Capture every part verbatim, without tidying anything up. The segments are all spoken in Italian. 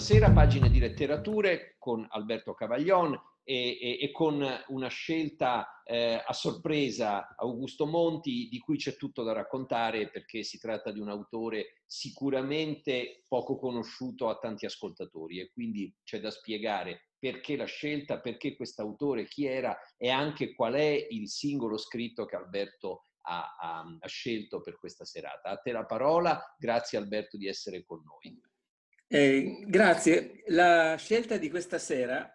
stasera pagine di letterature con Alberto Cavaglion e, e, e con una scelta eh, a sorpresa Augusto Monti, di cui c'è tutto da raccontare perché si tratta di un autore sicuramente poco conosciuto a tanti ascoltatori e quindi c'è da spiegare perché la scelta, perché quest'autore, chi era e anche qual è il singolo scritto che Alberto ha, ha, ha scelto per questa serata. A te la parola, grazie Alberto di essere con noi. Eh, grazie. La scelta di questa sera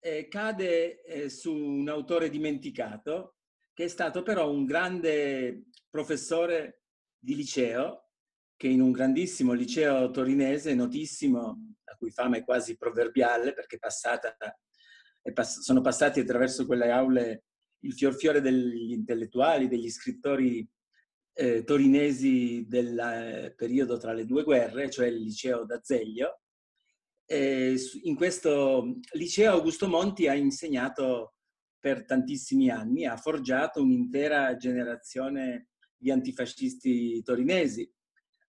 eh, cade eh, su un autore dimenticato che è stato però un grande professore di liceo, che in un grandissimo liceo torinese, notissimo, la cui fama è quasi proverbiale perché è passata, è pass- sono passati attraverso quelle aule il fiorfiore degli intellettuali, degli scrittori Eh, torinesi del eh, periodo tra le due guerre, cioè il liceo D'Azeglio. Eh, in questo liceo Augusto Monti ha insegnato per tantissimi anni, ha forgiato un'intera generazione di antifascisti torinesi.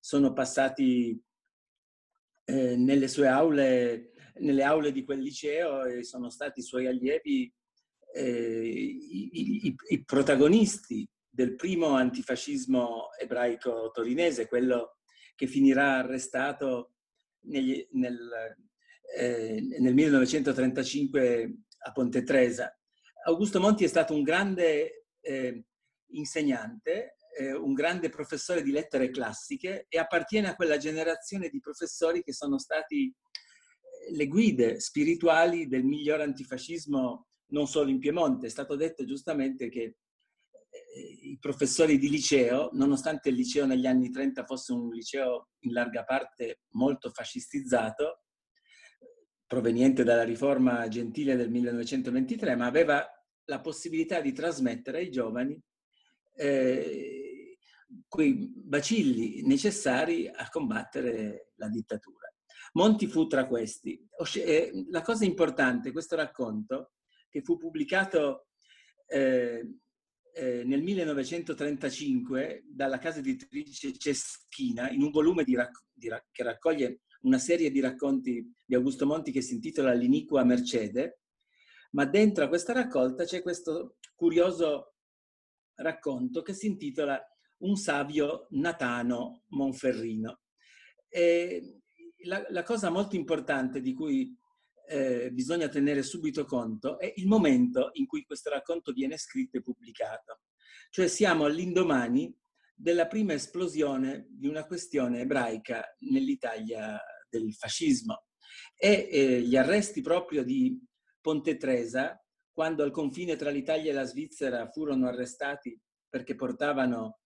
Sono passati eh, nelle sue aule, nelle aule di quel liceo e sono stati i suoi allievi eh, i, i, i protagonisti del primo antifascismo ebraico torinese, quello che finirà arrestato negli, nel, eh, nel millenovecentotrentacinque a Ponte Tresa. Augusto Monti è stato un grande eh, insegnante, eh, un grande professore di lettere classiche e appartiene a quella generazione di professori che sono stati le guide spirituali del miglior antifascismo non solo in Piemonte. È stato detto giustamente che i professori di liceo, nonostante il liceo negli anni trenta fosse un liceo in larga parte molto fascistizzato, proveniente dalla riforma Gentile del millenovecentoventitré, ma aveva la possibilità di trasmettere ai giovani eh, quei bacilli necessari a combattere la dittatura. Monti fu tra questi. La cosa importante, questo racconto, che fu pubblicato eh, Eh, nel millenovecentotrentacinque dalla casa editrice Ceschina in un volume di racc- di rac- che raccoglie una serie di racconti di Augusto Monti che si intitola L'iniqua mercede, ma dentro a questa raccolta c'è questo curioso racconto che si intitola Un savio natano monferrino. E la, la cosa molto importante di cui Eh, bisogna tenere subito conto è il momento in cui questo racconto viene scritto e pubblicato. Cioè siamo all'indomani della prima esplosione di una questione ebraica nell'Italia del fascismo e eh, gli arresti proprio di Ponte Tresa, quando al confine tra l'Italia e la Svizzera furono arrestati perché portavano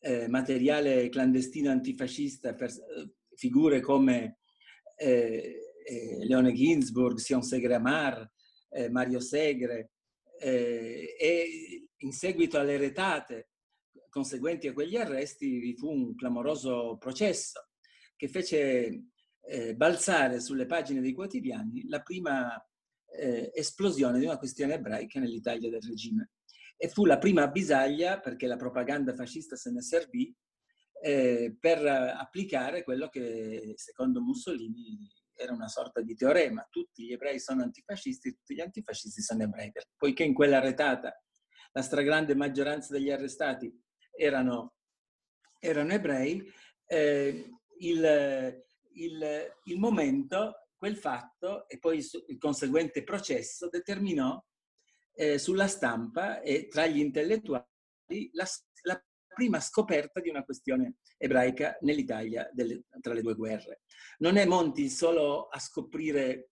eh, materiale clandestino antifascista per eh, figure come eh, Eh, Leone Ginzburg, Sion Segre Amar, eh, Mario Segre eh, e in seguito alle retate conseguenti a quegli arresti vi fu un clamoroso processo che fece eh, balzare sulle pagine dei quotidiani la prima eh, esplosione di una questione ebraica nell'Italia del regime e fu la prima avvisaglia, perché la propaganda fascista se ne servì eh, per applicare quello che secondo Mussolini era una sorta di teorema: tutti gli ebrei sono antifascisti, tutti gli antifascisti sono ebrei. Poiché in quella retata la stragrande maggioranza degli arrestati erano, erano ebrei, eh, il, il, il momento, quel fatto e poi il conseguente processo determinò eh, sulla stampa e tra gli intellettuali la, la prima scoperta di una questione ebraica nell'Italia delle, tra le due guerre. Non è Monti solo a scoprire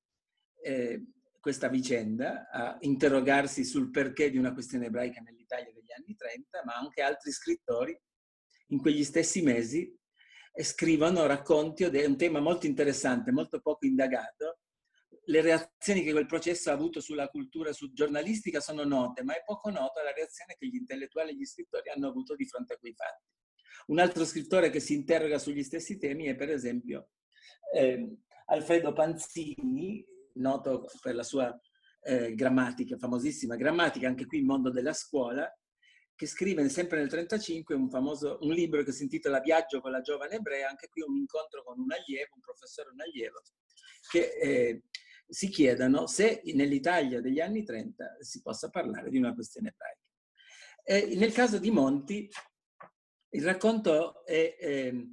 eh, questa vicenda, a interrogarsi sul perché di una questione ebraica nell'Italia degli anni trenta, ma anche altri scrittori in quegli stessi mesi scrivono racconti, è un tema molto interessante, molto poco indagato. Le reazioni che quel processo ha avuto sulla cultura sul giornalistica sono note, ma è poco nota la reazione che gli intellettuali e gli scrittori hanno avuto di fronte a quei fatti. Un altro scrittore che si interroga sugli stessi temi è per esempio eh, Alfredo Panzini, noto per la sua eh, grammatica, famosissima grammatica, anche qui mondo della scuola, che scrive sempre nel trentacinque un, famoso, un libro che si intitola Viaggio con la giovane ebrea, anche qui un incontro con un allievo, un professore e un allievo, che eh, si chiedono se nell'Italia degli anni trenta si possa parlare di una questione ebraica. Eh, nel caso di Monti, il racconto è, eh,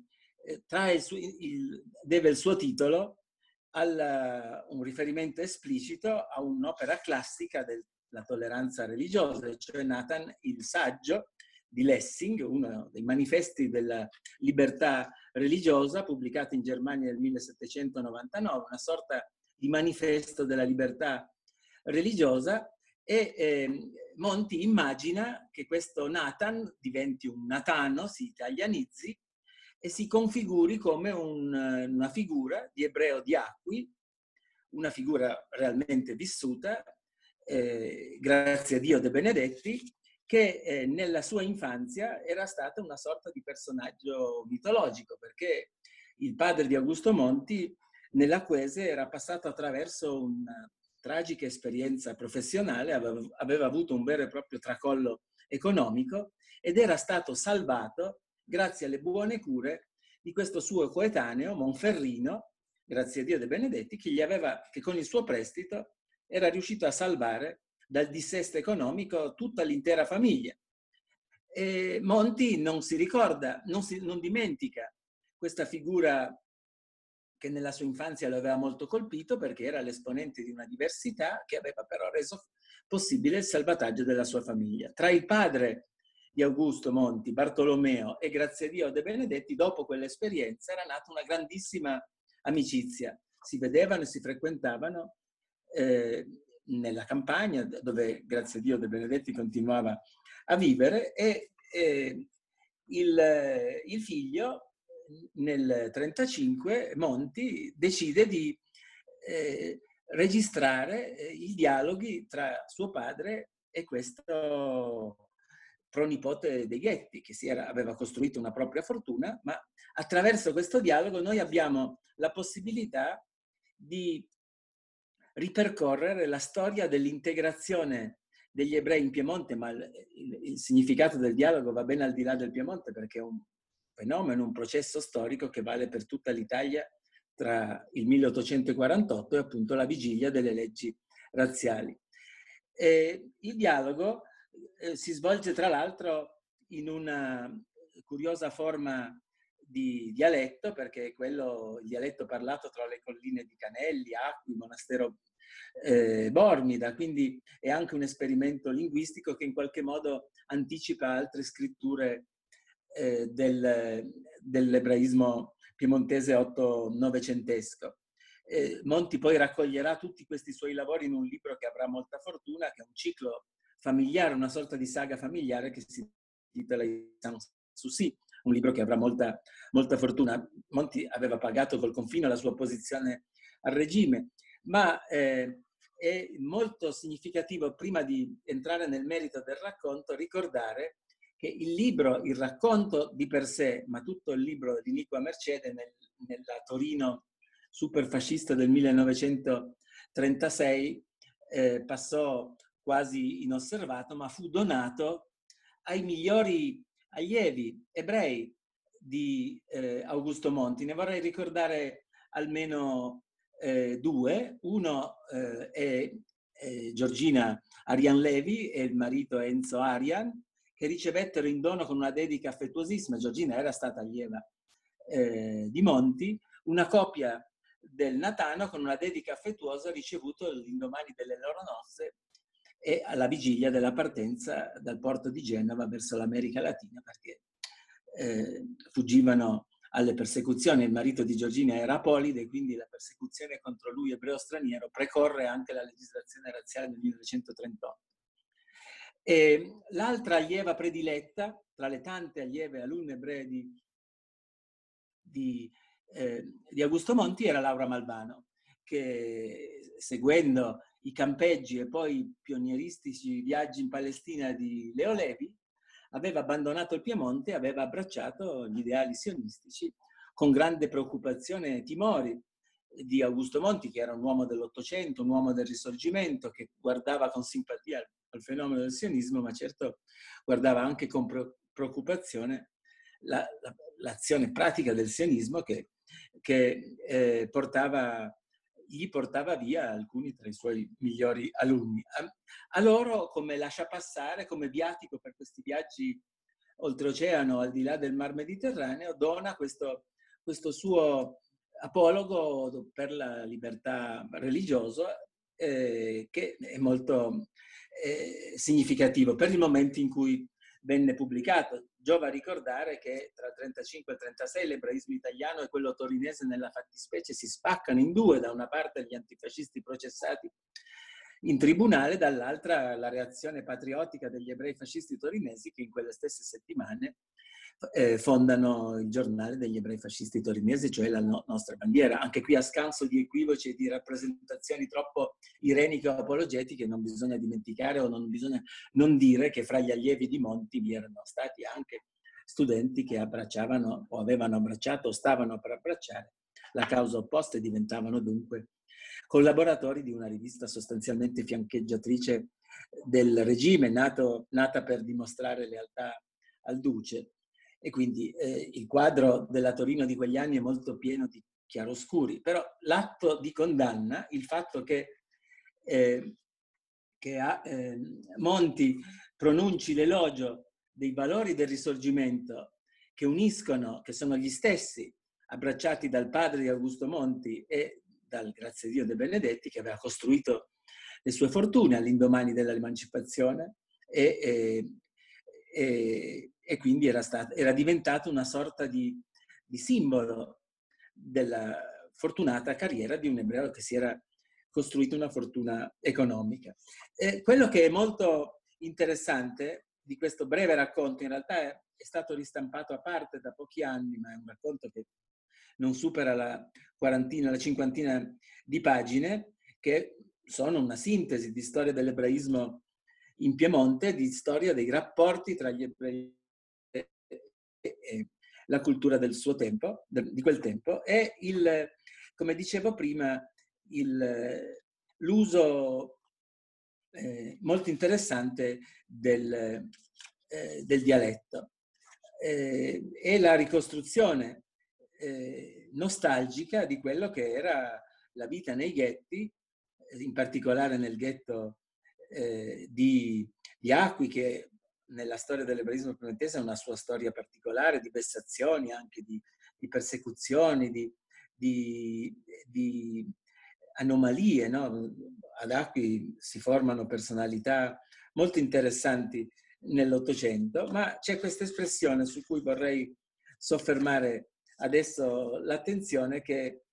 trae il suo, il, deve il suo titolo a un riferimento esplicito a un'opera classica della tolleranza religiosa, cioè Nathan il saggio di Lessing, uno dei manifesti della libertà religiosa pubblicato in Germania nel millesettecentonovantanove, una sorta di manifesto della libertà religiosa, e eh, Monti immagina che questo Nathan diventi un natano, si italianizzi e si configuri come un, una figura di ebreo di Acqui, una figura realmente vissuta, eh, Graziadio Debenedetti, che eh, nella sua infanzia era stata una sorta di personaggio mitologico, perché il padre di Augusto Monti nella Quese era passato attraverso una tragica esperienza professionale, aveva, aveva avuto un vero e proprio tracollo economico ed era stato salvato grazie alle buone cure di questo suo coetaneo monferrino, Graziadio Debenedetti, che, gli aveva, che con il suo prestito era riuscito a salvare dal dissesto economico tutta l'intera famiglia. E Monti non si ricorda, non, si, non dimentica questa figura che nella sua infanzia lo aveva molto colpito, perché era l'esponente di una diversità che aveva però reso possibile il salvataggio della sua famiglia. Tra il padre di Augusto Monti, Bartolomeo e Graziadio Debenedetti, dopo quell'esperienza era nata una grandissima amicizia. Si vedevano e si frequentavano eh, nella campagna dove Graziadio Debenedetti continuava a vivere, e eh, il, il figlio nel trentacinque, Monti, decide di eh, registrare eh, i dialoghi tra suo padre e questo pronipote De Ghetti, che si era, aveva costruito una propria fortuna, ma attraverso questo dialogo noi abbiamo la possibilità di ripercorrere la storia dell'integrazione degli ebrei in Piemonte, ma il, il significato del dialogo va ben al di là del Piemonte, perché è un fenomeno, un processo storico che vale per tutta l'Italia tra il milleottocentoquarantotto e appunto la vigilia delle leggi razziali. E il dialogo si svolge tra l'altro in una curiosa forma di dialetto, perché è quello, il dialetto parlato tra le colline di Canelli, Acqui, Monastero eh, Bormida, quindi è anche un esperimento linguistico che in qualche modo anticipa altre scritture eh, del, dell'ebraismo piemontese otto-novecentesco. Eh, Monti poi raccoglierà tutti questi suoi lavori in un libro che avrà molta fortuna, che è un ciclo familiare, una sorta di saga familiare che si intitola Sans Souci, un libro che avrà molta, molta fortuna. Monti aveva pagato col confino la sua posizione al regime, ma eh, è molto significativo, prima di entrare nel merito del racconto, ricordare che il libro, il racconto di per sé, ma tutto il libro L'iniqua mercede, nel, nella Torino superfascista del millenovecentotrentasei, eh, passò quasi inosservato, ma fu donato ai migliori allievi ebrei di eh, Augusto Monti. Ne vorrei ricordare almeno eh, due. Uno eh, è, è Giorgina Ariane Levi e il marito Enzo Arian, che ricevettero in dono con una dedica affettuosissima, Giorgina era stata allieva eh, di Monti, una copia del Natano con una dedica affettuosa ricevuto l'indomani delle loro nozze e alla vigilia della partenza dal porto di Genova verso l'America Latina, perché eh, fuggivano alle persecuzioni. Il marito di Giorgina era apolide, quindi la persecuzione contro lui, ebreo straniero, precorre anche la legislazione razziale del millenovecentotrentotto. L'altra allieva prediletta, tra le tante allieve alunne ebree di, di, eh, di Augusto Monti, era Laura Malvano, che seguendo i campeggi e poi i pionieristici viaggi in Palestina di Leo Levi, aveva abbandonato il Piemonte e aveva abbracciato gli ideali sionistici con grande preoccupazione e timori di Augusto Monti, che era un uomo dell'Ottocento, un uomo del Risorgimento, che guardava con simpatia al fenomeno del sionismo, ma certo guardava anche con preoccupazione la, la, l'azione pratica del sionismo che, che eh, portava, gli portava via alcuni tra i suoi migliori alunni. A, a loro, come lasciapassare, come viatico per questi viaggi oltreoceano, al di là del Mar Mediterraneo, dona questo, questo suo apologo per la libertà religiosa, eh, che è molto eh, significativo per il momento in cui venne pubblicato. Giova ricordare che tra trentacinque e trentasei l'ebraismo italiano e quello torinese nella fattispecie si spaccano in due: da una parte gli antifascisti processati in tribunale, dall'altra la reazione patriottica degli ebrei fascisti torinesi, che in quelle stesse settimane eh, fondano il giornale degli ebrei fascisti torinesi, cioè la no- nostra bandiera. Anche qui, a scanso di equivoci e di rappresentazioni troppo ireniche o apologetiche, non bisogna dimenticare o non bisogna non dire che fra gli allievi di Monti vi erano stati anche studenti che abbracciavano o avevano abbracciato o stavano per abbracciare la causa opposta e diventavano dunque collaboratori di una rivista sostanzialmente fiancheggiatrice del regime, nato, nata per dimostrare lealtà al duce. E quindi eh, il quadro della Torino di quegli anni è molto pieno di chiaroscuri, però l'atto di condanna, il fatto che, eh, che a, eh, Monti pronunci l'elogio dei valori del risorgimento che uniscono, che sono gli stessi abbracciati dal padre di Augusto Monti e dal Graziadio Debenedetti, che aveva costruito le sue fortune all'indomani dell'emancipazione, e, e, e, e quindi era, stato, era diventato una sorta di, di simbolo della fortunata carriera di un ebreo che si era costruito una fortuna economica. E quello che è molto interessante di questo breve racconto, in realtà è, è stato ristampato a parte da pochi anni, ma è un racconto che non supera la quarantina, la cinquantina di pagine, che sono una sintesi di storia dell'ebraismo in Piemonte, di storia dei rapporti tra gli ebrei e la cultura del suo tempo, di quel tempo, e il, come dicevo prima, il, l'uso eh, molto interessante del, eh, del dialetto eh, e la ricostruzione Eh, nostalgica di quello che era la vita nei ghetti, in particolare nel ghetto eh, di, di Acqui, che nella storia dell'ebraismo piemontese ha una sua storia particolare di vessazioni, anche di, di persecuzioni, di, di, di anomalie, no? Ad Acqui si formano personalità molto interessanti nell'Ottocento, ma c'è questa espressione su cui vorrei soffermare adesso l'attenzione, che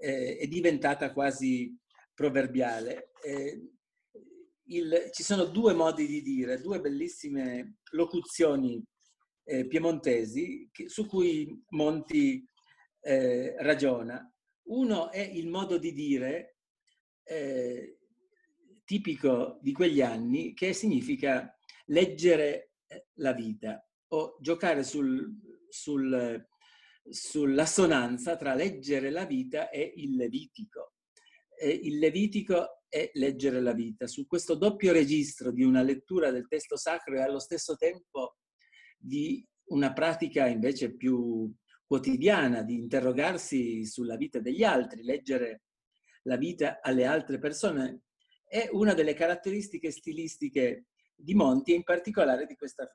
eh, è diventata quasi proverbiale. Eh, il, ci sono due modi di dire, due bellissime locuzioni eh, piemontesi che, su cui Monti eh, ragiona. Uno è il modo di dire eh, tipico di quegli anni, che significa leggere la vita o giocare sul... sul sull'assonanza tra leggere la vita e il Levitico. E il Levitico è leggere la vita. Su questo doppio registro di una lettura del testo sacro e allo stesso tempo di una pratica invece più quotidiana, di interrogarsi sulla vita degli altri, leggere la vita alle altre persone, è una delle caratteristiche stilistiche di Monti, e in particolare di questa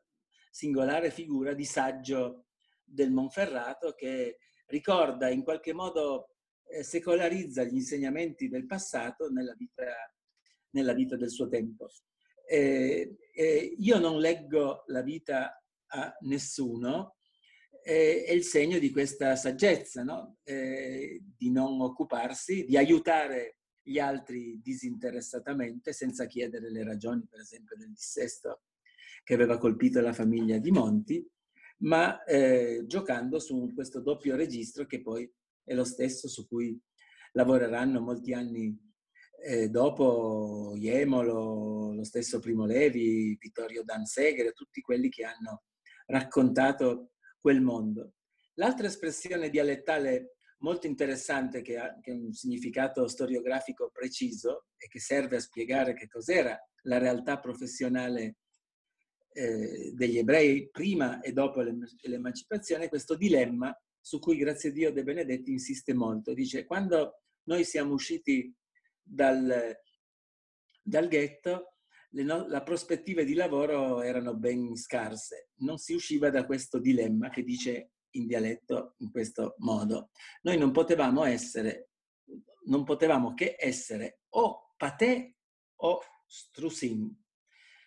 singolare figura di saggio del Monferrato, che ricorda, in qualche modo eh, secolarizza gli insegnamenti del passato nella vita, nella vita del suo tempo. Eh, eh, io non leggo la vita a nessuno eh, è il segno di questa saggezza, no? Eh, di non occuparsi, di aiutare gli altri disinteressatamente, senza chiedere le ragioni, per esempio, del dissesto che aveva colpito la famiglia di Monti, ma eh, giocando su questo doppio registro, che poi è lo stesso su cui lavoreranno molti anni eh, dopo Jemolo, lo stesso Primo Levi, Vittorio Dan Segre, tutti quelli che hanno raccontato quel mondo. L'altra espressione dialettale molto interessante, che ha, che ha un significato storiografico preciso e che serve a spiegare che cos'era la realtà professionale eh, degli ebrei prima e dopo l'emancipazione, questo dilemma su cui Graziadio Debenedetti insiste molto. Dice, quando noi siamo usciti dal, dal ghetto, le no, la prospettiva di lavoro erano ben scarse, non si usciva da questo dilemma che dice in dialetto in questo modo. Noi non potevamo essere, non potevamo che essere o patè o strusin.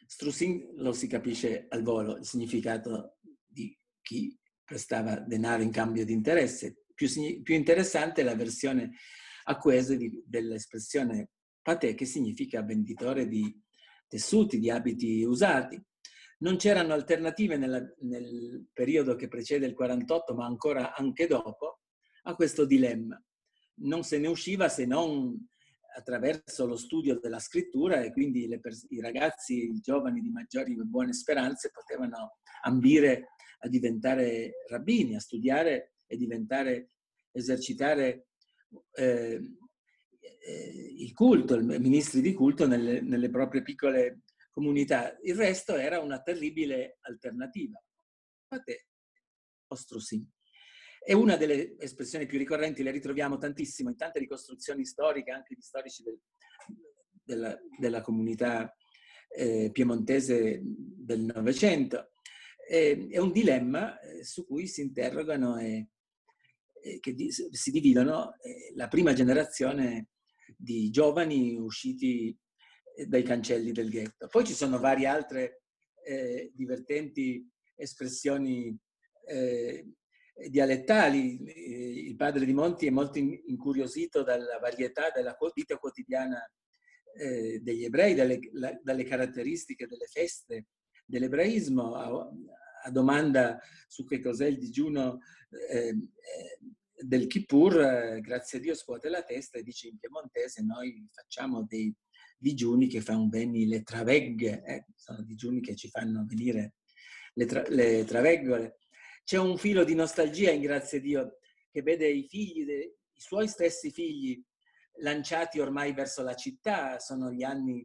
Strusin lo si capisce al volo, il significato di chi prestava denaro in cambio di interesse. Più, più interessante è la versione acquese dell'espressione patè, che significa venditore di tessuti, di abiti usati. Non c'erano alternative nella, nel periodo che precede il quarantotto, ma ancora anche dopo, a questo dilemma. Non se ne usciva se non attraverso lo studio della scrittura, e quindi le, i ragazzi, i giovani di maggiori buone speranze potevano ambire a diventare rabbini, a studiare e diventare, esercitare eh, il culto, i ministri di culto nelle, nelle proprie piccole comunità. Il resto era una terribile alternativa. E una delle espressioni più ricorrenti, le ritroviamo tantissimo in tante ricostruzioni storiche, anche di storici del, della, della comunità eh, piemontese del Novecento. E, è un dilemma su cui si interrogano e, e che di, si dividono la prima generazione di giovani usciti dai cancelli del ghetto. Poi ci sono varie altre eh, divertenti espressioni eh, dialettali. Il padre di Monti è molto incuriosito dalla varietà della vita quotidiana eh, degli ebrei, dalle, la, dalle caratteristiche delle feste dell'ebraismo, a, a domanda su che cos'è il digiuno eh, del Kippur, eh, grazie a Dio scuote la testa e dice in piemontese: noi facciamo dei digiuni che fanno venire le traveghe, eh, sono digiuni che ci fanno venire le, tra, le traveggole. C'è un filo di nostalgia in Grazie Dio, che vede i figli, i suoi stessi figli, lanciati ormai verso la città. Sono gli anni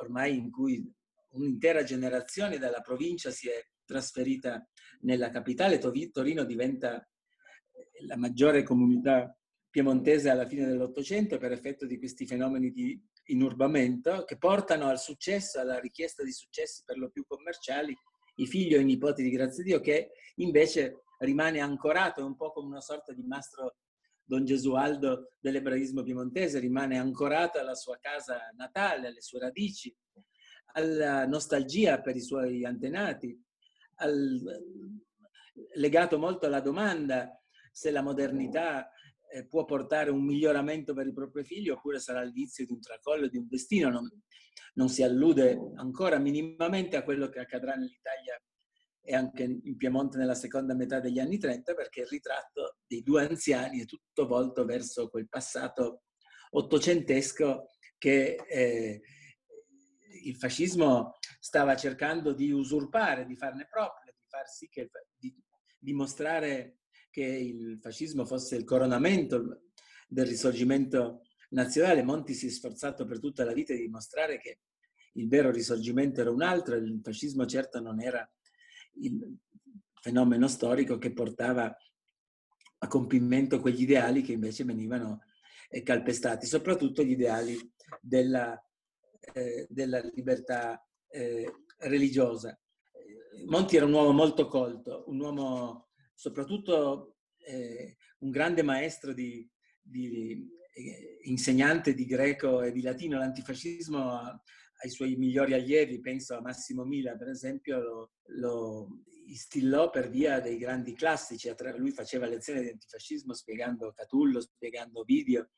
ormai in cui un'intera generazione dalla provincia si è trasferita nella capitale. Torino diventa la maggiore comunità piemontese alla fine dell'Ottocento per effetto di questi fenomeni di inurbamento che portano al successo, alla richiesta di successi per lo più commerciali, i figli o i nipoti di Grazie Dio, che invece rimane ancorato, è un po' come una sorta di mastro Don Gesualdo dell'ebraismo piemontese, rimane ancorato alla sua casa natale, alle sue radici, alla nostalgia per i suoi antenati, al, legato molto alla domanda se la modernità eh, può portare un miglioramento per i propri figli oppure sarà il vizio di un tracollo, di un destino. Non, non si allude ancora minimamente a quello che accadrà nell'Italia e anche in Piemonte nella seconda metà degli anni trenta, perché il ritratto dei due anziani è tutto volto verso quel passato ottocentesco che eh, il fascismo stava cercando di usurpare, di farne proprio, di far sì che, di dimostrare che il fascismo fosse il coronamento del risorgimento nazionale. Monti si è sforzato per tutta la vita di dimostrare che il vero risorgimento era un altro, il fascismo certo non era il fenomeno storico che portava a compimento quegli ideali che invece venivano calpestati, soprattutto gli ideali della, eh, della libertà eh, religiosa. Monti era un uomo molto colto, un uomo soprattutto eh, un grande maestro di, di eh, insegnante di greco e di latino. L'antifascismo ha, ai suoi migliori allievi, penso a Massimo Mila per esempio, lo, lo instillò per via dei grandi classici. Lui faceva lezioni di antifascismo spiegando Catullo, spiegando Ovidio,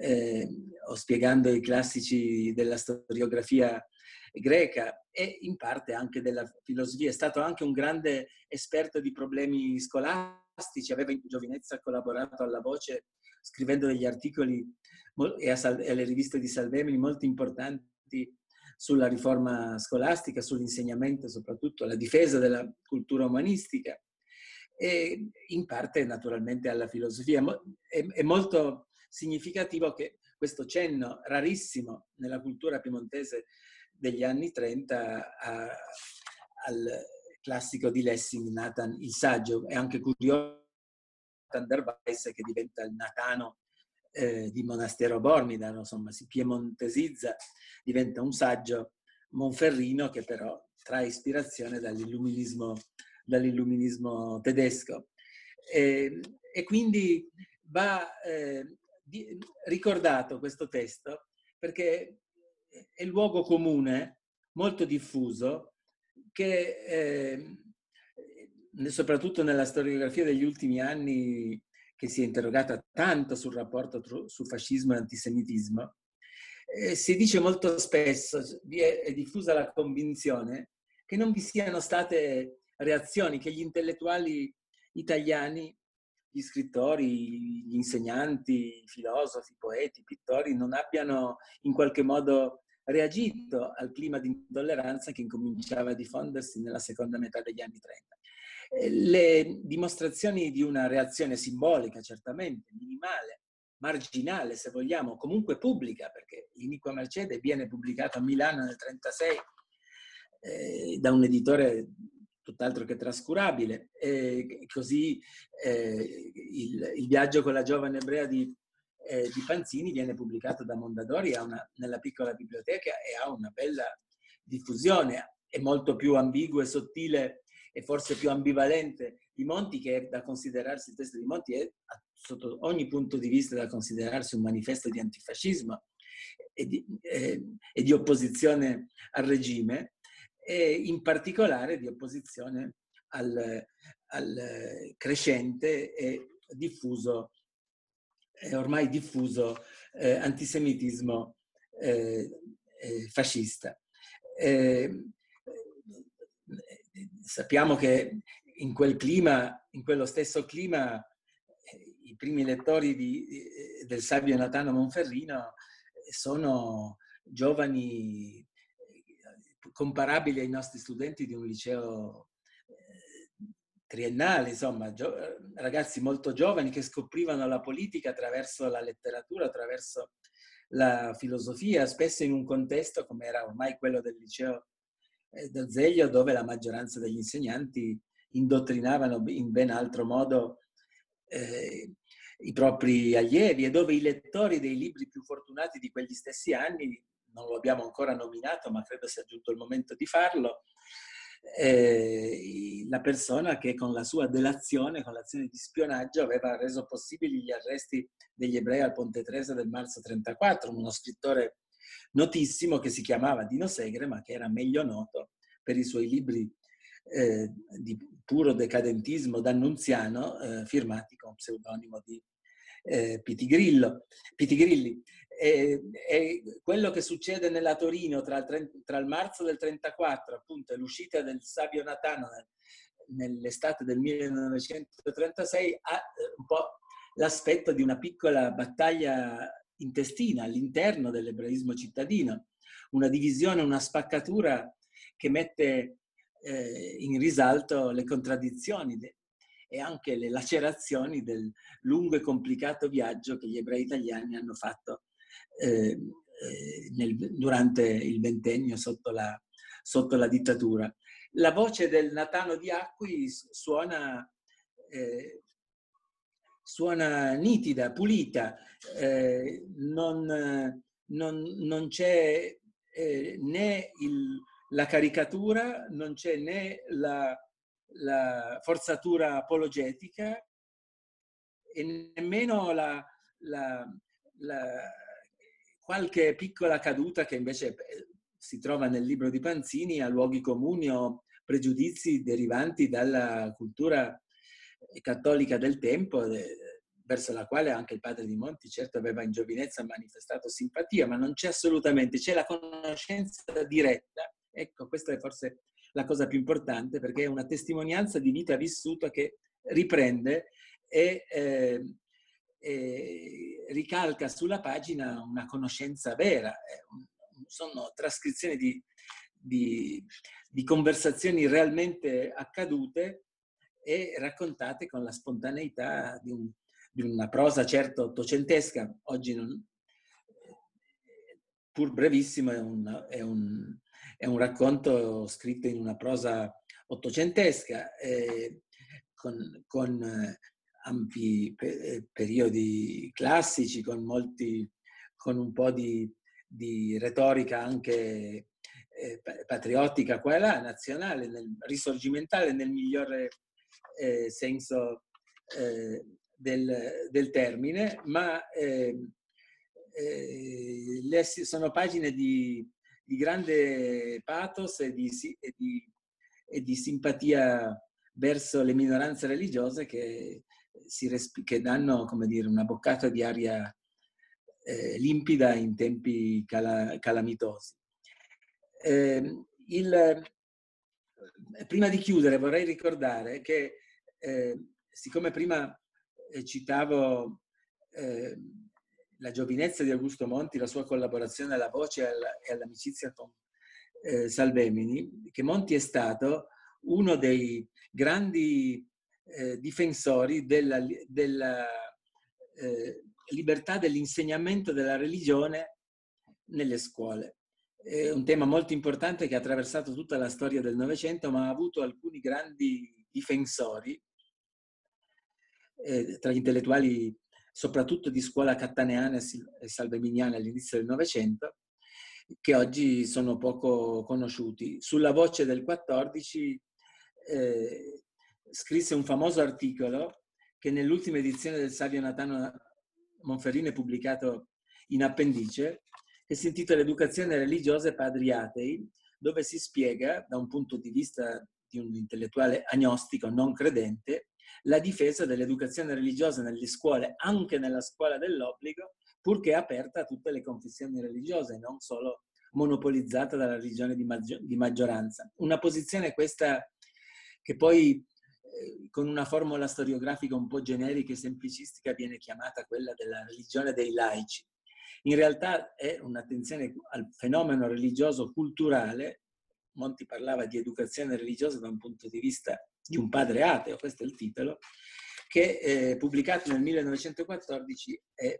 eh, o spiegando i classici della storiografia greca e in parte anche della filosofia. È stato anche un grande esperto di problemi scolastici, aveva in giovinezza collaborato alla Voce scrivendo degli articoli e alle riviste di Salvemini molto importanti sulla riforma scolastica, sull'insegnamento soprattutto, alla difesa della cultura umanistica e in parte naturalmente alla filosofia. È molto significativo che questo cenno rarissimo nella cultura piemontese degli anni trenta a, al classico di Lessing, Nathan il saggio. È anche curioso Nathan der Weise, che diventa il natano eh, di Monastero Bormidano, insomma si piemontesizza, diventa un saggio monferrino che però trae ispirazione dall'illuminismo dall'illuminismo tedesco. E, e quindi va eh, di, ricordato questo testo perché è luogo comune, molto diffuso, che eh, soprattutto nella storiografia degli ultimi anni, che si è interrogata tanto sul rapporto tru, sul fascismo e antisemitismo, eh, si dice molto spesso, è, è diffusa la convinzione che non vi siano state reazioni, che gli intellettuali italiani, gli scrittori, gli insegnanti, i filosofi, i poeti, i pittori, non abbiano in qualche modo reagito al clima di intolleranza che incominciava a diffondersi nella seconda metà degli anni trenta. Le dimostrazioni di una reazione simbolica, certamente, minimale, marginale se vogliamo, comunque pubblica, perché l'iniqua mercede viene pubblicato a Milano nel trentasei eh, da un editore tutt'altro che trascurabile, eh, così eh, il, il viaggio con la giovane ebrea di, eh, di Panzini viene pubblicato da Mondadori ha una, nella piccola biblioteca e ha una bella diffusione, è molto più ambiguo e sottile e forse più ambivalente di Monti, che è da considerarsi, il testo di Monti è sotto ogni punto di vista da considerarsi un manifesto di antifascismo e di, eh, e di opposizione al regime, e in particolare di opposizione al, al crescente e diffuso, e ormai diffuso eh, antisemitismo eh, eh, fascista. Eh, eh, sappiamo che in quel clima, in quello stesso clima, eh, i primi lettori di, eh, del savio natano monferrino sono giovani comparabili ai nostri studenti di un liceo eh, triennale, insomma, ragazzi molto giovani che scoprivano la politica attraverso la letteratura, attraverso la filosofia, spesso in un contesto come era ormai quello del liceo eh, D'Azeglio, dove la maggioranza degli insegnanti indottrinavano in ben altro modo eh, i propri allievi e dove i lettori dei libri più fortunati di quegli stessi anni, non lo abbiamo ancora nominato, ma credo sia giunto il momento di farlo, eh, la persona che con la sua delazione, con l'azione di spionaggio, aveva reso possibili gli arresti degli ebrei al Ponte Tresa del marzo trentaquattro, uno scrittore notissimo che si chiamava Dino Segre, ma che era meglio noto per i suoi libri eh, di puro decadentismo d'annunziano, eh, firmati con pseudonimo di eh, Pitigrillo, Pitigrilli. E, e quello che succede nella Torino tra il, tra il marzo del trentaquattro, appunto, e l'uscita del savio natano nell'estate del millenovecentotrentasei ha un po' l'aspetto di una piccola battaglia intestina all'interno dell'ebraismo cittadino, una divisione, una spaccatura che mette eh, in risalto le contraddizioni e anche le lacerazioni del lungo e complicato viaggio che gli ebrei italiani hanno fatto Eh, eh, nel, durante il ventennio sotto la, sotto la dittatura. La voce del natano di Acqui suona, eh, suona nitida, pulita, eh, non, non, non c'è eh, né il, la caricatura, non c'è né la, la forzatura apologetica e nemmeno la, la, la qualche piccola caduta che invece si trova nel libro di Panzini a luoghi comuni o pregiudizi derivanti dalla cultura cattolica del tempo, verso la quale anche il padre di Monti certo aveva in giovinezza manifestato simpatia, ma non c'è assolutamente, c'è la conoscenza diretta. Ecco, questa è forse la cosa più importante, perché è una testimonianza di vita vissuta che riprende e... Eh, E ricalca sulla pagina una conoscenza vera, sono trascrizioni di, di, di conversazioni realmente accadute e raccontate con la spontaneità di, un, di una prosa certo ottocentesca, oggi non, pur brevissimo è un, è un, è un racconto scritto in una prosa ottocentesca, eh, con, con eh, ampi pe periodi classici, con, molti, con un po' di, di retorica anche eh, patriottica qua e là, nazionale, nel, risorgimentale nel migliore eh, senso eh, del, del termine, ma eh, eh, le, sono pagine di, di grande pathos e di, e di e di simpatia verso le minoranze religiose che, si che danno, come dire, una boccata di aria eh, limpida in tempi cala calamitosi. Eh, il, prima di chiudere vorrei ricordare che, eh, siccome prima citavo eh, la giovinezza di Augusto Monti, la sua collaborazione alla Voce e all'amicizia con Eh, Salvemini, che Monti è stato uno dei grandi eh, difensori della, della eh, libertà dell'insegnamento della religione nelle scuole. È un tema molto importante che ha attraversato tutta la storia del Novecento, ma ha avuto alcuni grandi difensori, eh, tra gli intellettuali soprattutto di scuola cattaneana e salveminiana all'inizio del Novecento, che oggi sono poco conosciuti. Sulla Voce del quattordici eh, scrisse un famoso articolo che nell'ultima edizione del Savio Natano Monferrino è pubblicato in appendice, che si intitola Educazione religiosa e padri atei, dove si spiega, da un punto di vista di un intellettuale agnostico non credente, la difesa dell'educazione religiosa nelle scuole, anche nella scuola dell'obbligo, purché aperta a tutte le confessioni religiose, non solo monopolizzata dalla religione di, maggior di maggioranza. Una posizione questa che poi, eh, con una formula storiografica un po' generica e semplicistica, viene chiamata quella della religione dei laici. In realtà è un'attenzione al fenomeno religioso culturale. Monti parlava di educazione religiosa da un punto di vista di un padre ateo, questo è il titolo, che eh, pubblicato nel millenovecentoquattordici è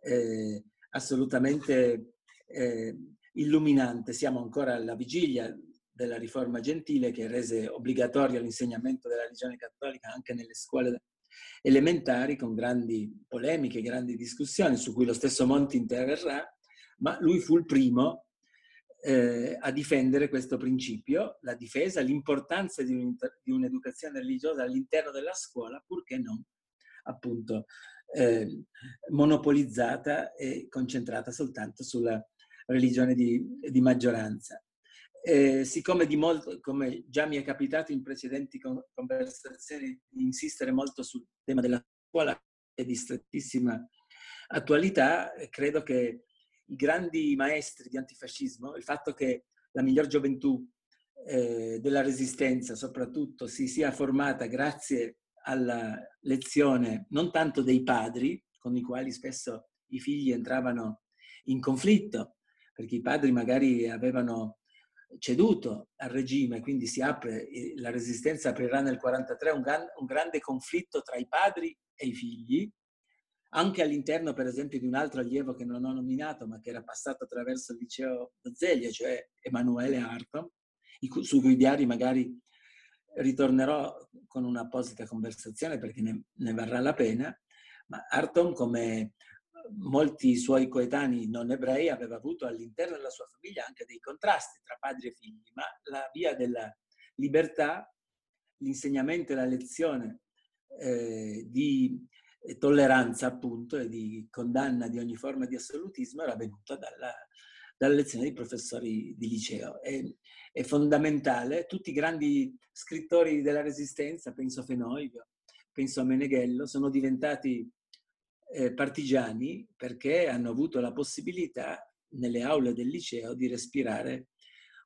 Eh, assolutamente eh, illuminante. Siamo ancora alla vigilia della riforma gentile che rese obbligatorio l'insegnamento della religione cattolica anche nelle scuole elementari, con grandi polemiche, grandi discussioni su cui lo stesso Monti interverrà, ma lui fu il primo eh, a difendere questo principio, la difesa, l'importanza di un'educazione religiosa all'interno della scuola, purché non appunto Eh, monopolizzata e concentrata soltanto sulla religione di, di maggioranza. Eh, siccome di molto, come già mi è capitato in precedenti con, conversazioni, di insistere molto sul tema della scuola e di strettissima attualità, credo che i grandi maestri di antifascismo, il fatto che la miglior gioventù eh, della Resistenza soprattutto si sia formata grazie alla lezione non tanto dei padri, con i quali spesso i figli entravano in conflitto, perché i padri magari avevano ceduto al regime, quindi si apre, la Resistenza aprirà nel millenovecentoquarantatré un, gran, un grande conflitto tra i padri e i figli, anche all'interno per esempio di un altro allievo che non ho nominato, ma che era passato attraverso il liceo D'Azeglio, cioè Emanuele Artom, su cui diari magari ritornerò con un'apposita conversazione perché ne, ne varrà la pena, ma Artom, come molti suoi coetanei non ebrei, aveva avuto all'interno della sua famiglia anche dei contrasti tra padri e figli, ma la via della libertà, l'insegnamento e la lezione eh, di tolleranza appunto e di condanna di ogni forma di assolutismo era venuta dalla dalla lezione dei professori di liceo. È, è fondamentale. Tutti i grandi scrittori della Resistenza, penso a Fenoglio, penso a Meneghello, sono diventati eh, partigiani perché hanno avuto la possibilità nelle aule del liceo di respirare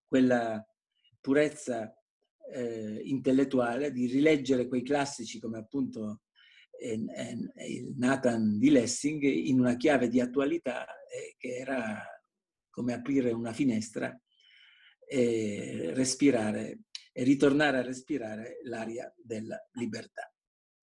quella purezza eh, intellettuale, di rileggere quei classici come appunto eh, eh, Nathan di Lessing in una chiave di attualità eh, che era come aprire una finestra e respirare e ritornare a respirare l'aria della libertà.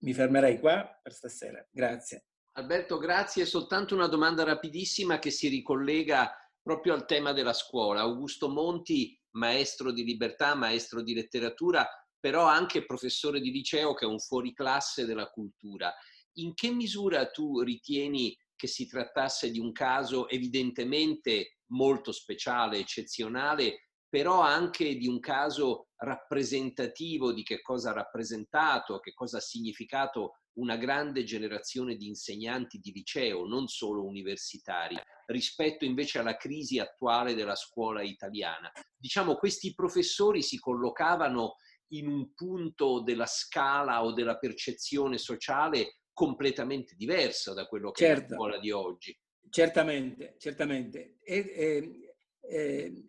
Mi fermerei qua per stasera. Grazie. Alberto, grazie. Soltanto una domanda rapidissima che si ricollega proprio al tema della scuola. Augusto Monti maestro di libertà, maestro di letteratura, però anche professore di liceo, che è un fuoriclasse della cultura. In che misura tu ritieni che si trattasse di un caso evidentemente molto speciale, eccezionale, però anche di un caso rappresentativo di che cosa ha rappresentato, che cosa ha significato una grande generazione di insegnanti di liceo, non solo universitari, rispetto invece alla crisi attuale della scuola italiana? Diciamo, questi professori si collocavano in un punto della scala o della percezione sociale completamente diverso da quello che certo, è la scuola di oggi. Certamente, certamente. E, e, e,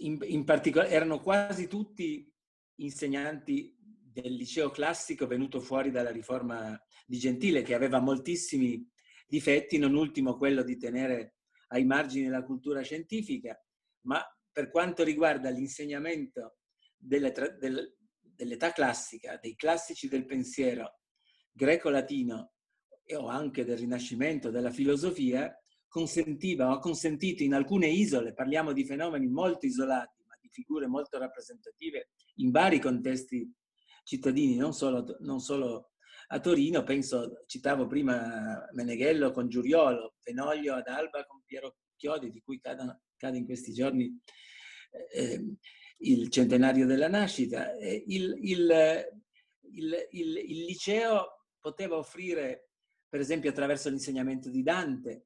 in, in particolare erano quasi tutti insegnanti del liceo classico venuto fuori dalla riforma di Gentile, che aveva moltissimi difetti, non ultimo quello di tenere ai margini la cultura scientifica, ma per quanto riguarda l'insegnamento dell'età classica, dei classici del pensiero greco-latino o anche del Rinascimento, della filosofia, consentiva o ha consentito in alcune isole, parliamo di fenomeni molto isolati, ma di figure molto rappresentative in vari contesti cittadini, non solo, non solo a Torino, penso, citavo prima Meneghello con Giuriolo, Fenoglio ad Alba con Piero Chiodi, di cui cade, cade in questi giorni eh, il centenario della nascita. Il, il, il, il, il liceo poteva offrire, per esempio attraverso l'insegnamento di Dante,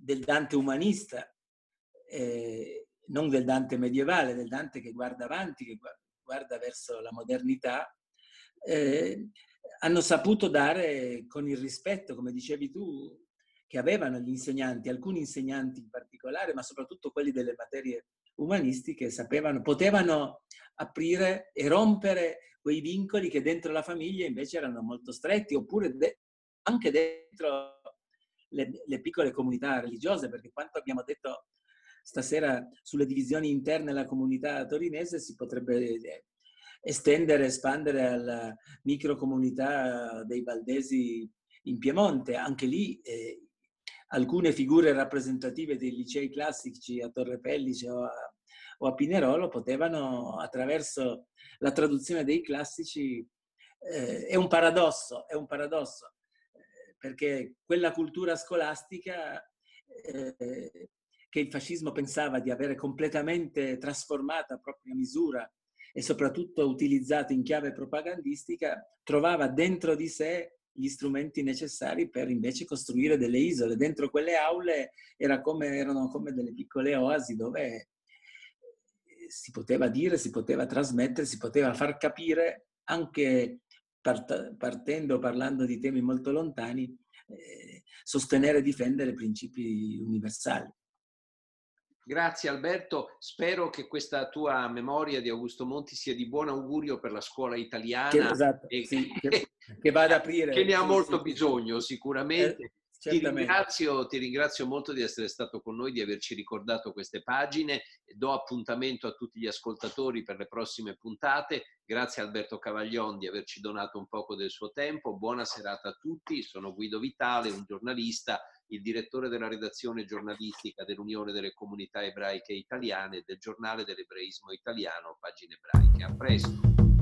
del Dante umanista, eh, non del Dante medievale, del Dante che guarda avanti, che guarda, guarda verso la modernità, eh, hanno saputo dare con il rispetto, come dicevi tu, che avevano gli insegnanti, alcuni insegnanti in particolare, ma soprattutto quelli delle materie umanistiche, sapevano, potevano aprire e rompere quei vincoli che dentro la famiglia invece erano molto stretti, oppure de- anche dentro le, le piccole comunità religiose, perché quanto abbiamo detto stasera sulle divisioni interne alla comunità torinese si potrebbe estendere, espandere alla microcomunità dei Valdesi in Piemonte. Anche lì eh, alcune figure rappresentative dei licei classici a Torre Pellice o a, o a Pinerolo potevano, attraverso la traduzione dei classici, eh, è un paradosso, è un paradosso, eh, perché quella cultura scolastica eh, che il fascismo pensava di avere completamente trasformata a propria misura e soprattutto utilizzata in chiave propagandistica, trovava dentro di sé gli strumenti necessari per invece costruire delle isole. Dentro quelle aule era come, erano come delle piccole oasi dove si poteva dire, si poteva trasmettere, si poteva far capire, anche partendo, parlando di temi molto lontani, eh, sostenere e difendere principi universali. Grazie Alberto, spero che questa tua memoria di Augusto Monti sia di buon augurio per la scuola italiana, che, esatto, e sì, che, che, che va ad aprire. Che ne ha sì, molto sì, bisogno sicuramente. Eh, ti, ringrazio, ti ringrazio molto di essere stato con noi, di averci ricordato queste pagine. Do appuntamento a tutti gli ascoltatori per le prossime puntate. Grazie Alberto Cavaglion di averci donato un poco del suo tempo. Buona serata a tutti, sono Guido Vitale, un giornalista, il direttore della redazione giornalistica dell'Unione delle Comunità Ebraiche Italiane, del Giornale dell'Ebraismo Italiano, Pagine Ebraiche. A presto!